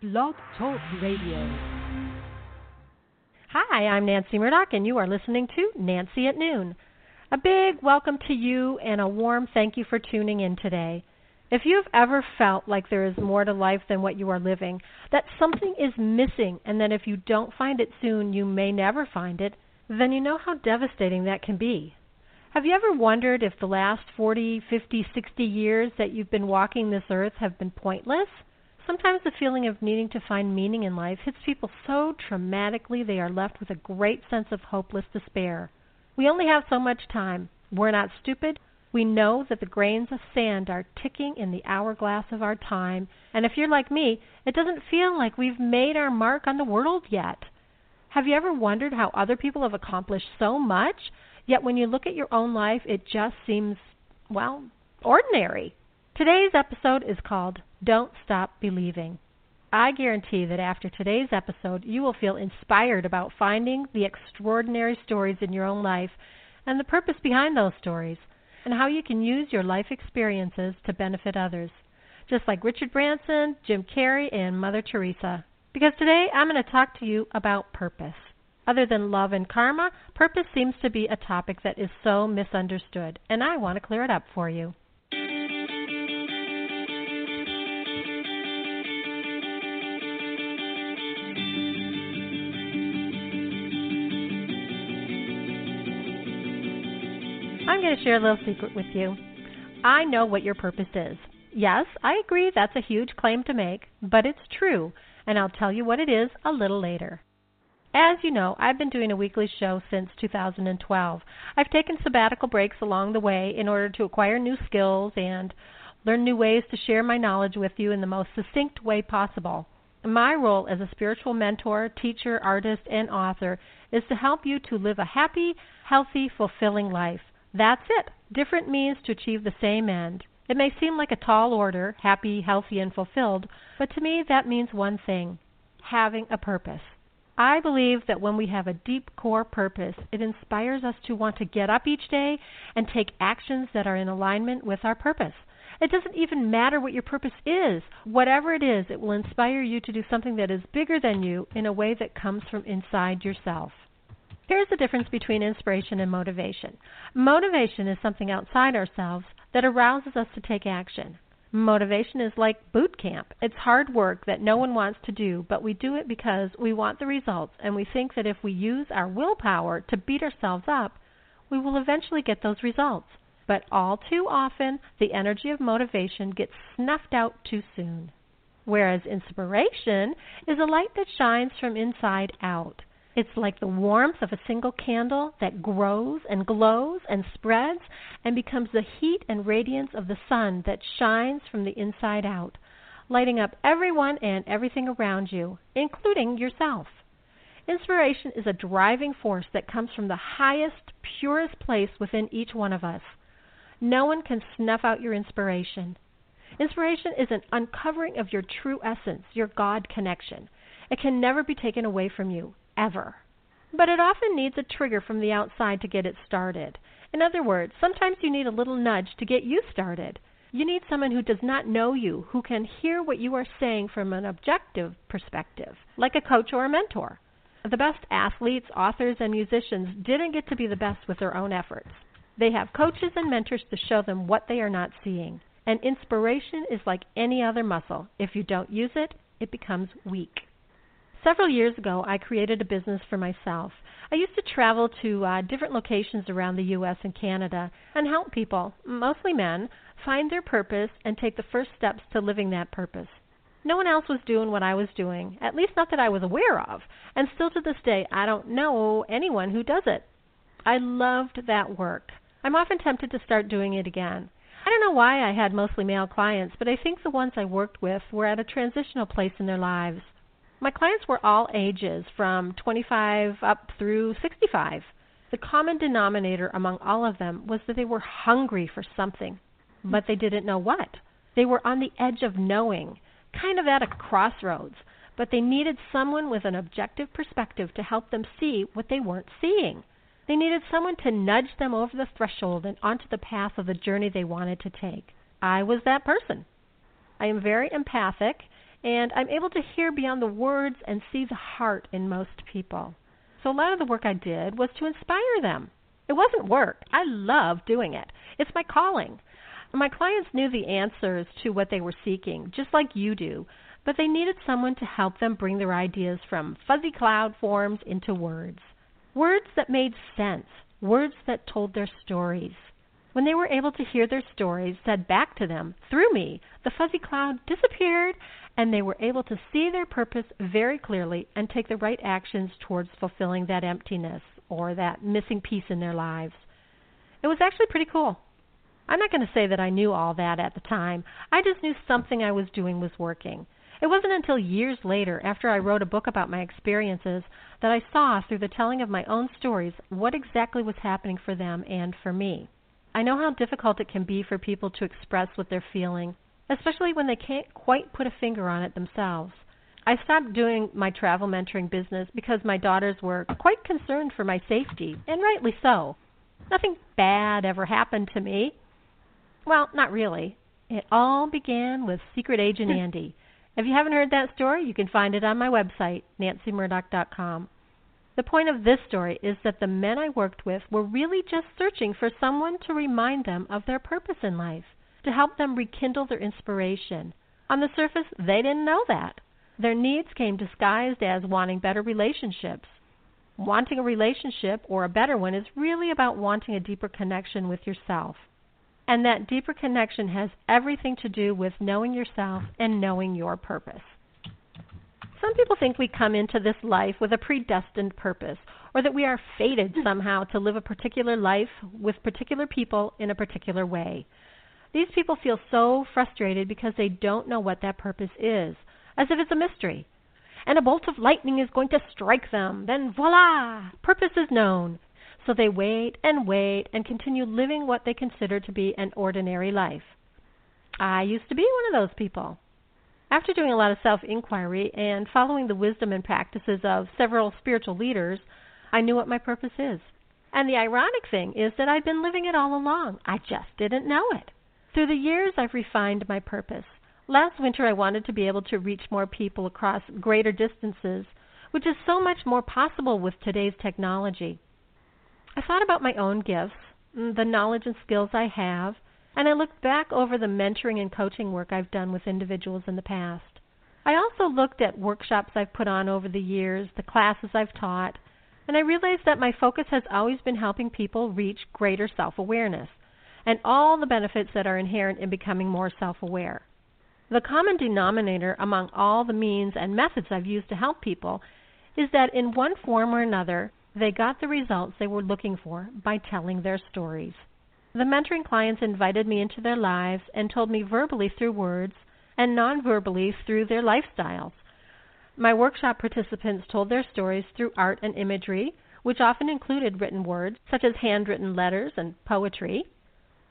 Blog Talk Radio. Hi, I'm Nancy Murdoch, and you are listening to Nancy at Noon. A big welcome to you and a warm thank you for tuning in today. If you've ever felt like there is more to life than what you are living, that something is missing, and that if you don't find it soon, you may never find it, then you know how devastating that can be. Have you ever wondered if the last 40, 50, 60 years that you've been walking this earth have been pointless? Sometimes the feeling of needing to find meaning in life hits people so traumatically they are left with a great sense of hopeless despair. We only have so much time. We're not stupid. We know that the grains of sand are ticking in the hourglass of our time. And if you're like me, it doesn't feel like we've made our mark on the world yet. Have you ever wondered how other people have accomplished so much, yet when you look at your own life, it just seems, well, ordinary? Today's episode is called Don't Stop Believing. I guarantee that after today's episode, you will feel inspired about finding the extraordinary stories in your own life and the purpose behind those stories and how you can use your life experiences to benefit others, just like Richard Branson, Jim Carrey, and Mother Teresa. Because today I'm going to talk to you about purpose. Other than love and karma, purpose seems to be a topic that is so misunderstood, and I want to clear it up for you. I'm going to share a little secret with you. I know what your purpose is. Yes, I agree that's a huge claim to make, but it's true, and I'll tell you what it is a little later. As you know, I've been doing a weekly show since 2012. I've taken sabbatical breaks along the way in order to acquire new skills and learn new ways to share my knowledge with you in the most succinct way possible. My role as a spiritual mentor, teacher, artist, and author is to help you to live a happy, healthy, fulfilling life. That's it. Different means to achieve the same end. It may seem like a tall order, happy, healthy, and fulfilled, but to me that means one thing, having a purpose. I believe that when we have a deep core purpose, it inspires us to want to get up each day and take actions that are in alignment with our purpose. It doesn't even matter what your purpose is. Whatever it is, it will inspire you to do something that is bigger than you in a way that comes from inside yourself. Here's the difference between inspiration and motivation. Motivation is something outside ourselves that arouses us to take action. Motivation is like boot camp. It's hard work that no one wants to do, but we do it because we want the results, and we think that if we use our willpower to beat ourselves up, we will eventually get those results. But all too often, the energy of motivation gets snuffed out too soon. Whereas inspiration is a light that shines from inside out. It's like the warmth of a single candle that grows and glows and spreads and becomes the heat and radiance of the sun that shines from the inside out, lighting up everyone and everything around you, including yourself. Inspiration is a driving force that comes from the highest, purest place within each one of us. No one can snuff out your inspiration. Inspiration is an uncovering of your true essence, your God connection. It can never be taken away from you. Ever. But it often needs a trigger from the outside to get it started. In other words, sometimes you need a little nudge to get you started. You need someone who does not know you, who can hear what you are saying from an objective perspective, like a coach or a mentor. The best athletes, authors, and musicians didn't get to be the best with their own efforts. They have coaches and mentors to show them what they are not seeing. And inspiration is like any other muscle. If you don't use it, it becomes weak. Several years ago, I created a business for myself. I used to travel to different locations around the U.S. and Canada and help people, mostly men, find their purpose and take the first steps to living that purpose. No one else was doing what I was doing, at least not that I was aware of, and still to this day, I don't know anyone who does it. I loved that work. I'm often tempted to start doing it again. I don't know why I had mostly male clients, but I think the ones I worked with were at a transitional place in their lives. My clients were all ages, from 25 up through 65. The common denominator among all of them was that they were hungry for something, but they didn't know what. They were on the edge of knowing, kind of at a crossroads, but they needed someone with an objective perspective to help them see what they weren't seeing. They needed someone to nudge them over the threshold and onto the path of the journey they wanted to take. I was that person. I am very empathic, and I'm able to hear beyond the words and see the heart in most people. So a lot of the work I did was to inspire them. It wasn't work. I love doing it. It's my calling. My clients knew the answers to what they were seeking, just like you do, but they needed someone to help them bring their ideas from fuzzy cloud forms into words. Words that made sense, words that told their stories. When they were able to hear their stories said back to them through me, the fuzzy cloud disappeared and they were able to see their purpose very clearly and take the right actions towards fulfilling that emptiness or that missing piece in their lives. It was actually pretty cool. I'm not going to say that I knew all that at the time. I just knew something I was doing was working. It wasn't until years later, after I wrote a book about my experiences, that I saw through the telling of my own stories what exactly was happening for them and for me. I know how difficult it can be for people to express what they're feeling, especially when they can't quite put a finger on it themselves. I stopped doing my travel mentoring business because my daughters were quite concerned for my safety, and rightly so. Nothing bad ever happened to me. Well, not really. It all began with Secret Agent Andy. If you haven't heard that story, you can find it on my website, nancymurdoch.com. The point of this story is that the men I worked with were really just searching for someone to remind them of their purpose in life, to help them rekindle their inspiration. On the surface, they didn't know that. Their needs came disguised as wanting better relationships. Wanting a relationship, or a better one, is really about wanting a deeper connection with yourself. And that deeper connection has everything to do with knowing yourself and knowing your purpose. Some people think we come into this life with a predestined purpose, or that we are fated somehow to live a particular life with particular people in a particular way. These people feel so frustrated because they don't know what that purpose is, as if it's a mystery. And a bolt of lightning is going to strike them, then voila, purpose is known. So they wait and continue living what they consider to be an ordinary life. I used to be one of those people. After doing a lot of self-inquiry and following the wisdom and practices of several spiritual leaders, I knew what my purpose is. And the ironic thing is that I've been living it all along. I just didn't know it. Through the years, I've refined my purpose. Last winter, I wanted to be able to reach more people across greater distances, which is so much more possible with today's technology. I thought about my own gifts, the knowledge and skills I have, and I looked back over the mentoring and coaching work I've done with individuals in the past. I also looked at workshops I've put on over the years, the classes I've taught, and I realized that my focus has always been helping people reach greater self-awareness and all the benefits that are inherent in becoming more self-aware. The common denominator among all the means and methods I've used to help people is that in one form or another, they got the results they were looking for by telling their stories. The mentoring clients invited me into their lives and told me verbally through words and non-verbally through their lifestyles. My workshop participants told their stories through art and imagery, which often included written words, such as handwritten letters and poetry.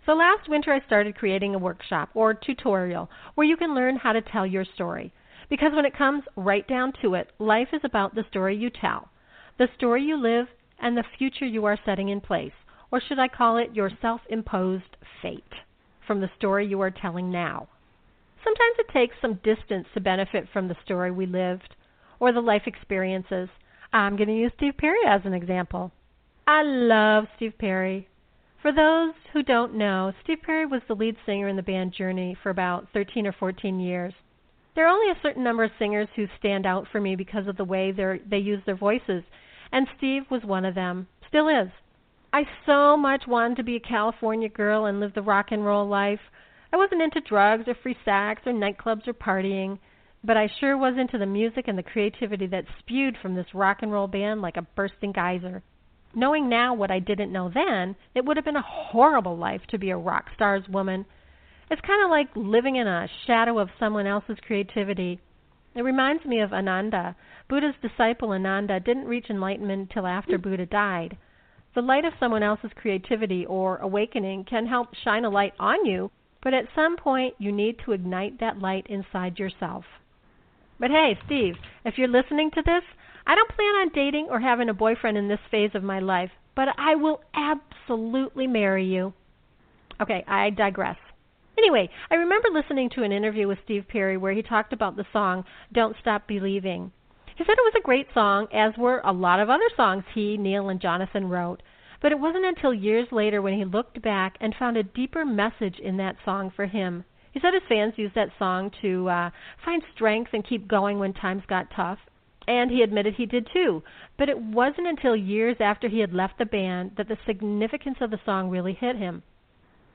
So last winter I started creating a workshop or tutorial where you can learn how to tell your story. Because when it comes right down to it, life is about the story you tell, the story you live, and the future you are setting in place, or should I call it your self-imposed fate, from the story you are telling now. Sometimes it takes some distance to benefit from the story we lived, or the life experiences. I'm going to use Steve Perry as an example. I love Steve Perry. For those who don't know, Steve Perry was the lead singer in the band Journey for about 13 or 14 years. There are only a certain number of singers who stand out for me because of the way they use their voices, and Steve was one of them, still is. I so much wanted to be a California girl and live the rock and roll life. I wasn't into drugs or free sex or nightclubs or partying, but I sure was into the music and the creativity that spewed from this rock and roll band like a bursting geyser. Knowing now what I didn't know then, it would have been a horrible life to be a rock star's woman, It's kind of like living in a shadow of someone else's creativity. It reminds me of Ananda. Buddha's disciple Ananda didn't reach enlightenment till after Buddha died. The light of someone else's creativity or awakening can help shine a light on you, but at some point you need to ignite that light inside yourself. But hey, Steve, if you're listening to this, I don't plan on dating or having a boyfriend in this phase of my life, but I will absolutely marry you. Okay, I digress. Anyway, I remember listening to an interview with Steve Perry where he talked about the song, Don't Stop Believing. He said it was a great song, as were a lot of other songs he, Neil, and Jonathan wrote. But it wasn't until years later when he looked back and found a deeper message in that song for him. He said his fans used that song to find strength and keep going when times got tough. And he admitted he did too. But it wasn't until years after he had left the band that the significance of the song really hit him.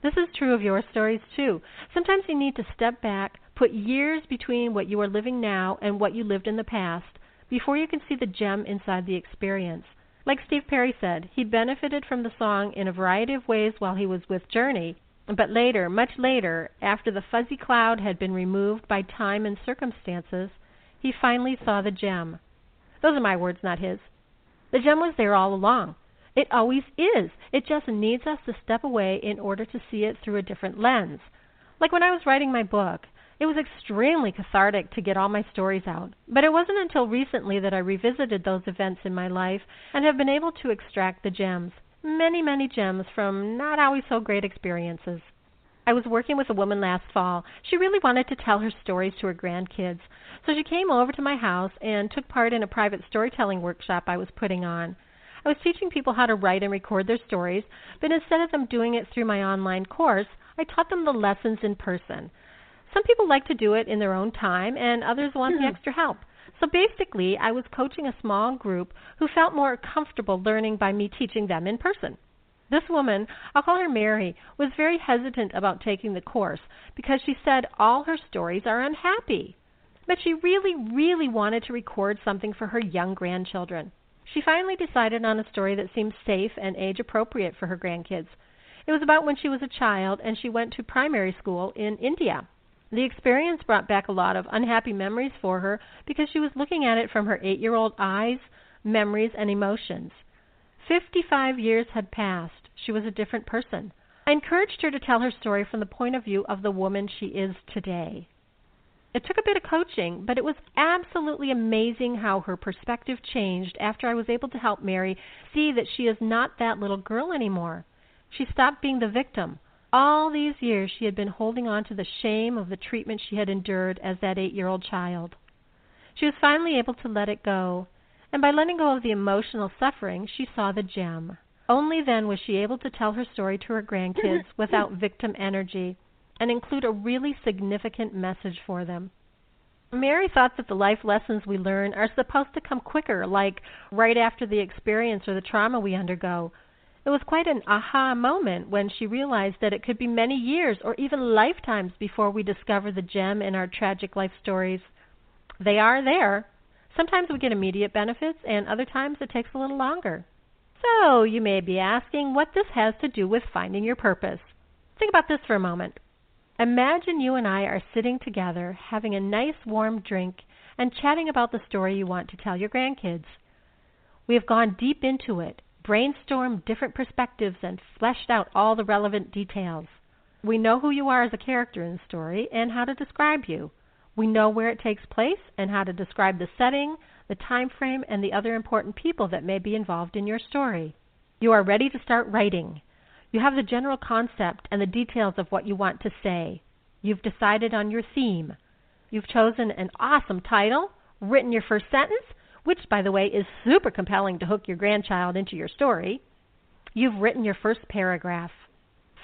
This is true of your stories, too. Sometimes you need to step back, put years between what you are living now and what you lived in the past, before you can see the gem inside the experience. Like Steve Perry said, he benefited from the song in a variety of ways while he was with Journey, but later, much later, after the fuzzy cloud had been removed by time and circumstances, he finally saw the gem. Those are my words, not his. The gem was there all along. It always is. It just needs us to step away in order to see it through a different lens. Like when I was writing my book, it was extremely cathartic to get all my stories out. But it wasn't until recently that I revisited those events in my life and have been able to extract the gems, many, many gems from not always so great experiences. I was working with a woman last fall. She really wanted to tell her stories to her grandkids. So she came over to my house and took part in a private storytelling workshop I was putting on. I was teaching people how to write and record their stories, but instead of them doing it through my online course, I taught them the lessons in person. Some people like to do it in their own time, and others want the extra help. So basically, I was coaching a small group who felt more comfortable learning by me teaching them in person. This woman, I'll call her Mary, was very hesitant about taking the course because she said all her stories are unhappy. But she really, really wanted to record something for her young grandchildren. She finally decided on a story that seemed safe and age-appropriate for her grandkids. It was about when she was a child and she went to primary school in India. The experience brought back a lot of unhappy memories for her because she was looking at it from her 8-year-old eyes, memories, and emotions. 55 years had passed. She was a different person. I encouraged her to tell her story from the point of view of the woman she is today. It took a bit of coaching, but it was absolutely amazing how her perspective changed after I was able to help Mary see that she is not that little girl anymore. She stopped being the victim. All these years she had been holding on to the shame of the treatment she had endured as that 8-year-old child. She was finally able to let it go, and by letting go of the emotional suffering, she saw the gem. Only then was she able to tell her story to her grandkids without victim energy, and include a really significant message for them. Mary thought that the life lessons we learn are supposed to come quicker, like right after the experience or the trauma we undergo. It was quite an aha moment when she realized that it could be many years or even lifetimes before we discover the gem in our tragic life stories. They are there. Sometimes we get immediate benefits, and other times it takes a little longer. So you may be asking what this has to do with finding your purpose. Think about this for a moment. Imagine you and I are sitting together, having a nice warm drink, and chatting about the story you want to tell your grandkids. We have gone deep into it, brainstormed different perspectives, and fleshed out all the relevant details. We know who you are as a character in the story and how to describe you. We know where it takes place and how to describe the setting, the time frame, and the other important people that may be involved in your story. You are ready to start writing. You have the general concept and the details of what you want to say. You've decided on your theme. You've chosen an awesome title, written your first sentence, which, by the way, is super compelling to hook your grandchild into your story. You've written your first paragraph.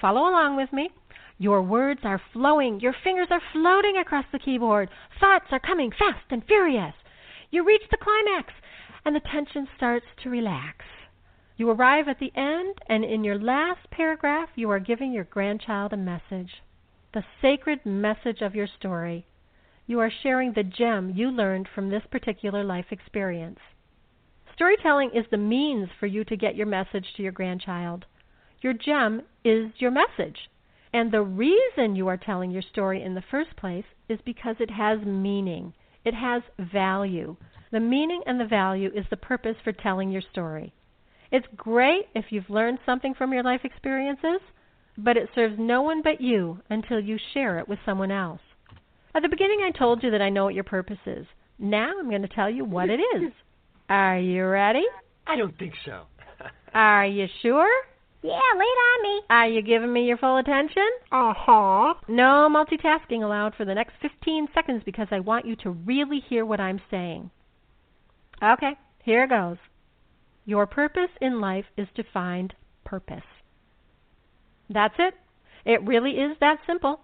Follow along with me. Your words are flowing. Your fingers are floating across the keyboard. Thoughts are coming fast and furious. You reach the climax, and the tension starts to relax. You arrive at the end, and in your last paragraph, you are giving your grandchild a message, the sacred message of your story. You are sharing the gem you learned from this particular life experience. Storytelling is the means for you to get your message to your grandchild. Your gem is your message. And the reason you are telling your story in the first place is because it has meaning. It has value. The meaning and the value is the purpose for telling your story. It's great if you've learned something from your life experiences, but it serves no one but you until you share it with someone else. At the beginning, I told you that I know what your purpose is. Now I'm going to tell you what it is. Are you ready? I don't think so. Are you sure? Yeah, lead on me. Are you giving me your full attention? Uh-huh. No multitasking allowed for the next 15 seconds because I want you to really hear what I'm saying. Okay, here goes. Your purpose in life is to find purpose. That's it. It really is that simple.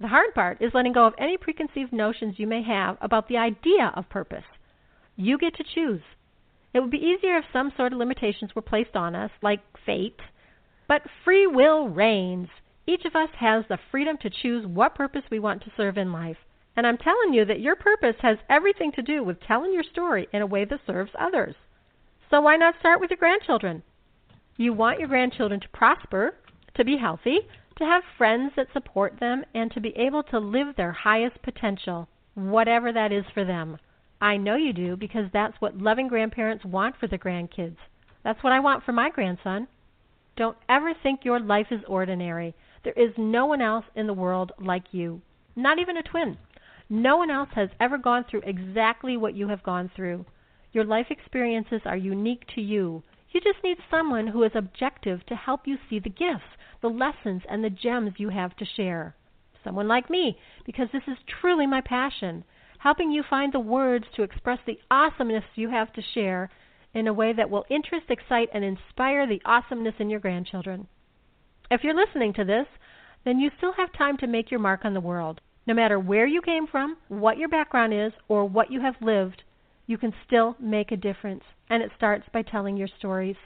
The hard part is letting go of any preconceived notions you may have about the idea of purpose. You get to choose. It would be easier if some sort of limitations were placed on us, like fate. But free will reigns. Each of us has the freedom to choose what purpose we want to serve in life. And I'm telling you that your purpose has everything to do with telling your story in a way that serves others. So why not start with your grandchildren? You want your grandchildren to prosper, to be healthy, to have friends that support them, and to be able to live their highest potential, whatever that is for them. I know you do because that's what loving grandparents want for their grandkids. That's what I want for my grandson. Don't ever think your life is ordinary. There is no one else in the world like you, not even a twin. No one else has ever gone through exactly what you have gone through. Your life experiences are unique to you. You just need someone who is objective to help you see the gifts, the lessons, and the gems you have to share. Someone like me, because this is truly my passion, helping you find the words to express the awesomeness you have to share in a way that will interest, excite, and inspire the awesomeness in your grandchildren. If you're listening to this, then you still have time to make your mark on the world. No matter where you came from, what your background is, or what you have lived, you can still make a difference, and it starts by telling your stories.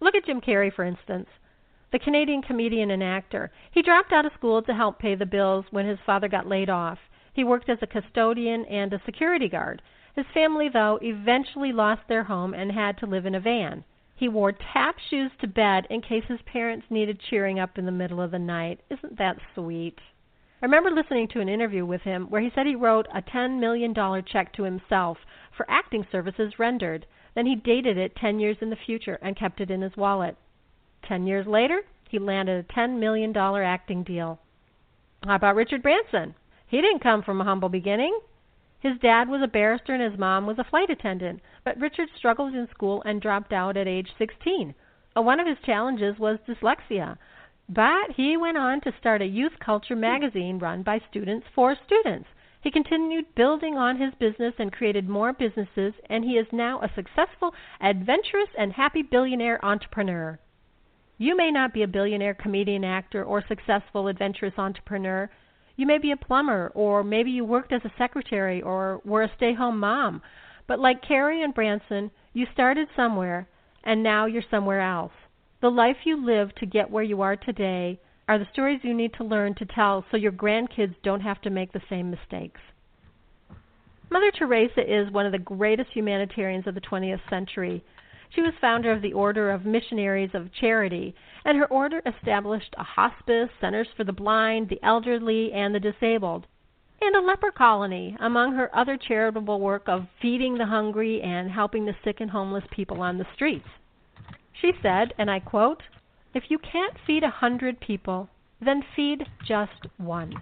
Look at Jim Carrey, for instance, the Canadian comedian and actor. He dropped out of school to help pay the bills when his father got laid off. He worked as a custodian and a security guard. His family, though, eventually lost their home and had to live in a van. He wore tap shoes to bed in case his parents needed cheering up in the middle of the night. Isn't that sweet? I remember listening to an interview with him where he said he wrote a $10 million check to himself for acting services rendered. Then he dated it 10 years in the future and kept it in his wallet. 10 years later, he landed a $10 million acting deal. How about Richard Branson? He didn't come from a humble beginning. His dad was a barrister and his mom was a flight attendant, but Richard struggled in school and dropped out at age 16. One of his challenges was dyslexia. But he went on to start a youth culture magazine run by students for students. He continued building on his business and created more businesses, and he is now a successful, adventurous, and happy billionaire entrepreneur. You may not be a billionaire comedian, actor, or successful, adventurous entrepreneur. You may be a plumber, or maybe you worked as a secretary or were a stay-home mom. But like Carrey and Branson, you started somewhere, and now you're somewhere else. The life you live to get where you are today are the stories you need to learn to tell so your grandkids don't have to make the same mistakes. Mother Teresa is one of the greatest humanitarians of the 20th century. She was founder of the Order of Missionaries of Charity, and her order established a hospice, centers for the blind, the elderly, and the disabled, and a leper colony, among her other charitable work of feeding the hungry and helping the sick and homeless people on the streets. She said, and I quote, "If you can't feed 100 people, then feed just one."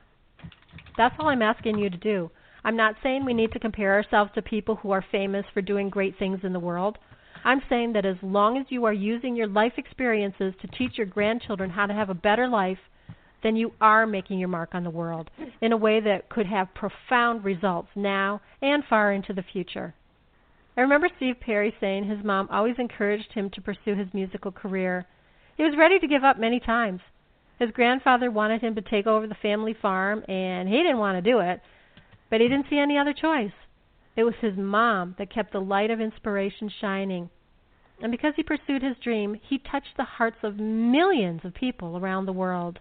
That's all I'm asking you to do. I'm not saying we need to compare ourselves to people who are famous for doing great things in the world. I'm saying that as long as you are using your life experiences to teach your grandchildren how to have a better life, then you are making your mark on the world in a way that could have profound results now and far into the future. I remember Steve Perry saying his mom always encouraged him to pursue his musical career. He was ready to give up many times. His grandfather wanted him to take over the family farm, and he didn't want to do it, but he didn't see any other choice. It was his mom that kept the light of inspiration shining. And because he pursued his dream, he touched the hearts of millions of people around the world.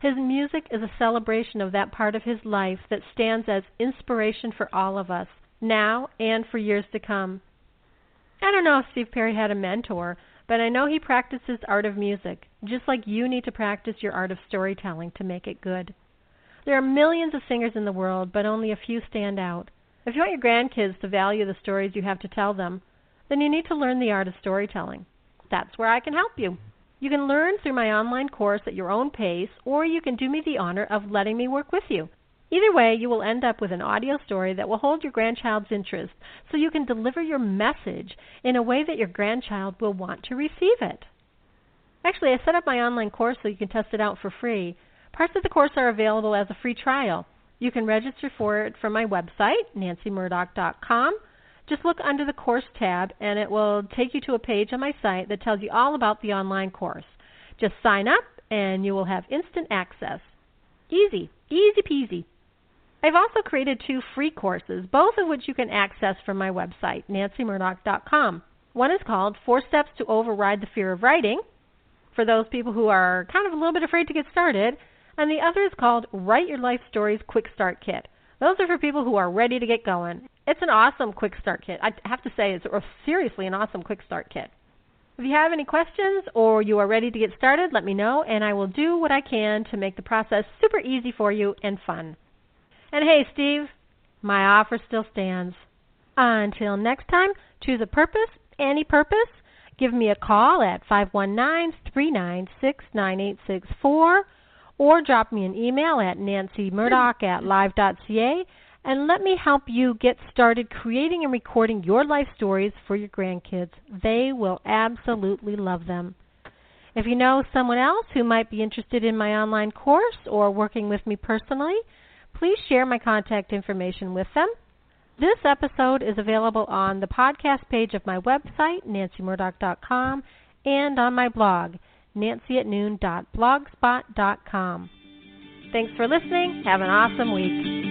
His music is a celebration of that part of his life that stands as inspiration for all of us, now and for years to come. I don't know if Steve Perry had a mentor, but I know he practiced his art of music, just like you need to practice your art of storytelling to make it good. There are millions of singers in the world, but only a few stand out. If you want your grandkids to value the stories you have to tell them, then you need to learn the art of storytelling. That's where I can help you. You can learn through my online course at your own pace, or you can do me the honor of letting me work with you. Either way, you will end up with an audio story that will hold your grandchild's interest, so you can deliver your message in a way that your grandchild will want to receive it. Actually, I set up my online course so you can test it out for free. Parts of the course are available as a free trial. You can register for it from my website, nancymurdoch.com. Just look under the course tab and it will take you to a page on my site that tells you all about the online course. Just sign up and you will have instant access. Easy, easy peasy. I've also created 2 free courses, both of which you can access from my website, nancymurdoch.com. One is called 4 Steps to Override the Fear of Writing, for those people who are kind of a little bit afraid to get started. And the other is called Write Your Life Stories Quick Start Kit. Those are for people who are ready to get going. It's an awesome quick start kit. I have to say, it's seriously an awesome quick start kit. If you have any questions or you are ready to get started, let me know, and I will do what I can to make the process super easy for you and fun. And hey, Steve, my offer still stands. Until next time, choose a purpose, any purpose. Give me a call at 519-396-9864. Or drop me an email at nancymurdoch@live.ca, and let me help you get started creating and recording your life stories for your grandkids. They will absolutely love them. If you know someone else who might be interested in my online course or working with me personally, please share my contact information with them. This episode is available on the podcast page of my website, nancymurdoch.com, and on my blog, nancyatnoon.blogspot.com. Thanks for listening. Have an awesome week.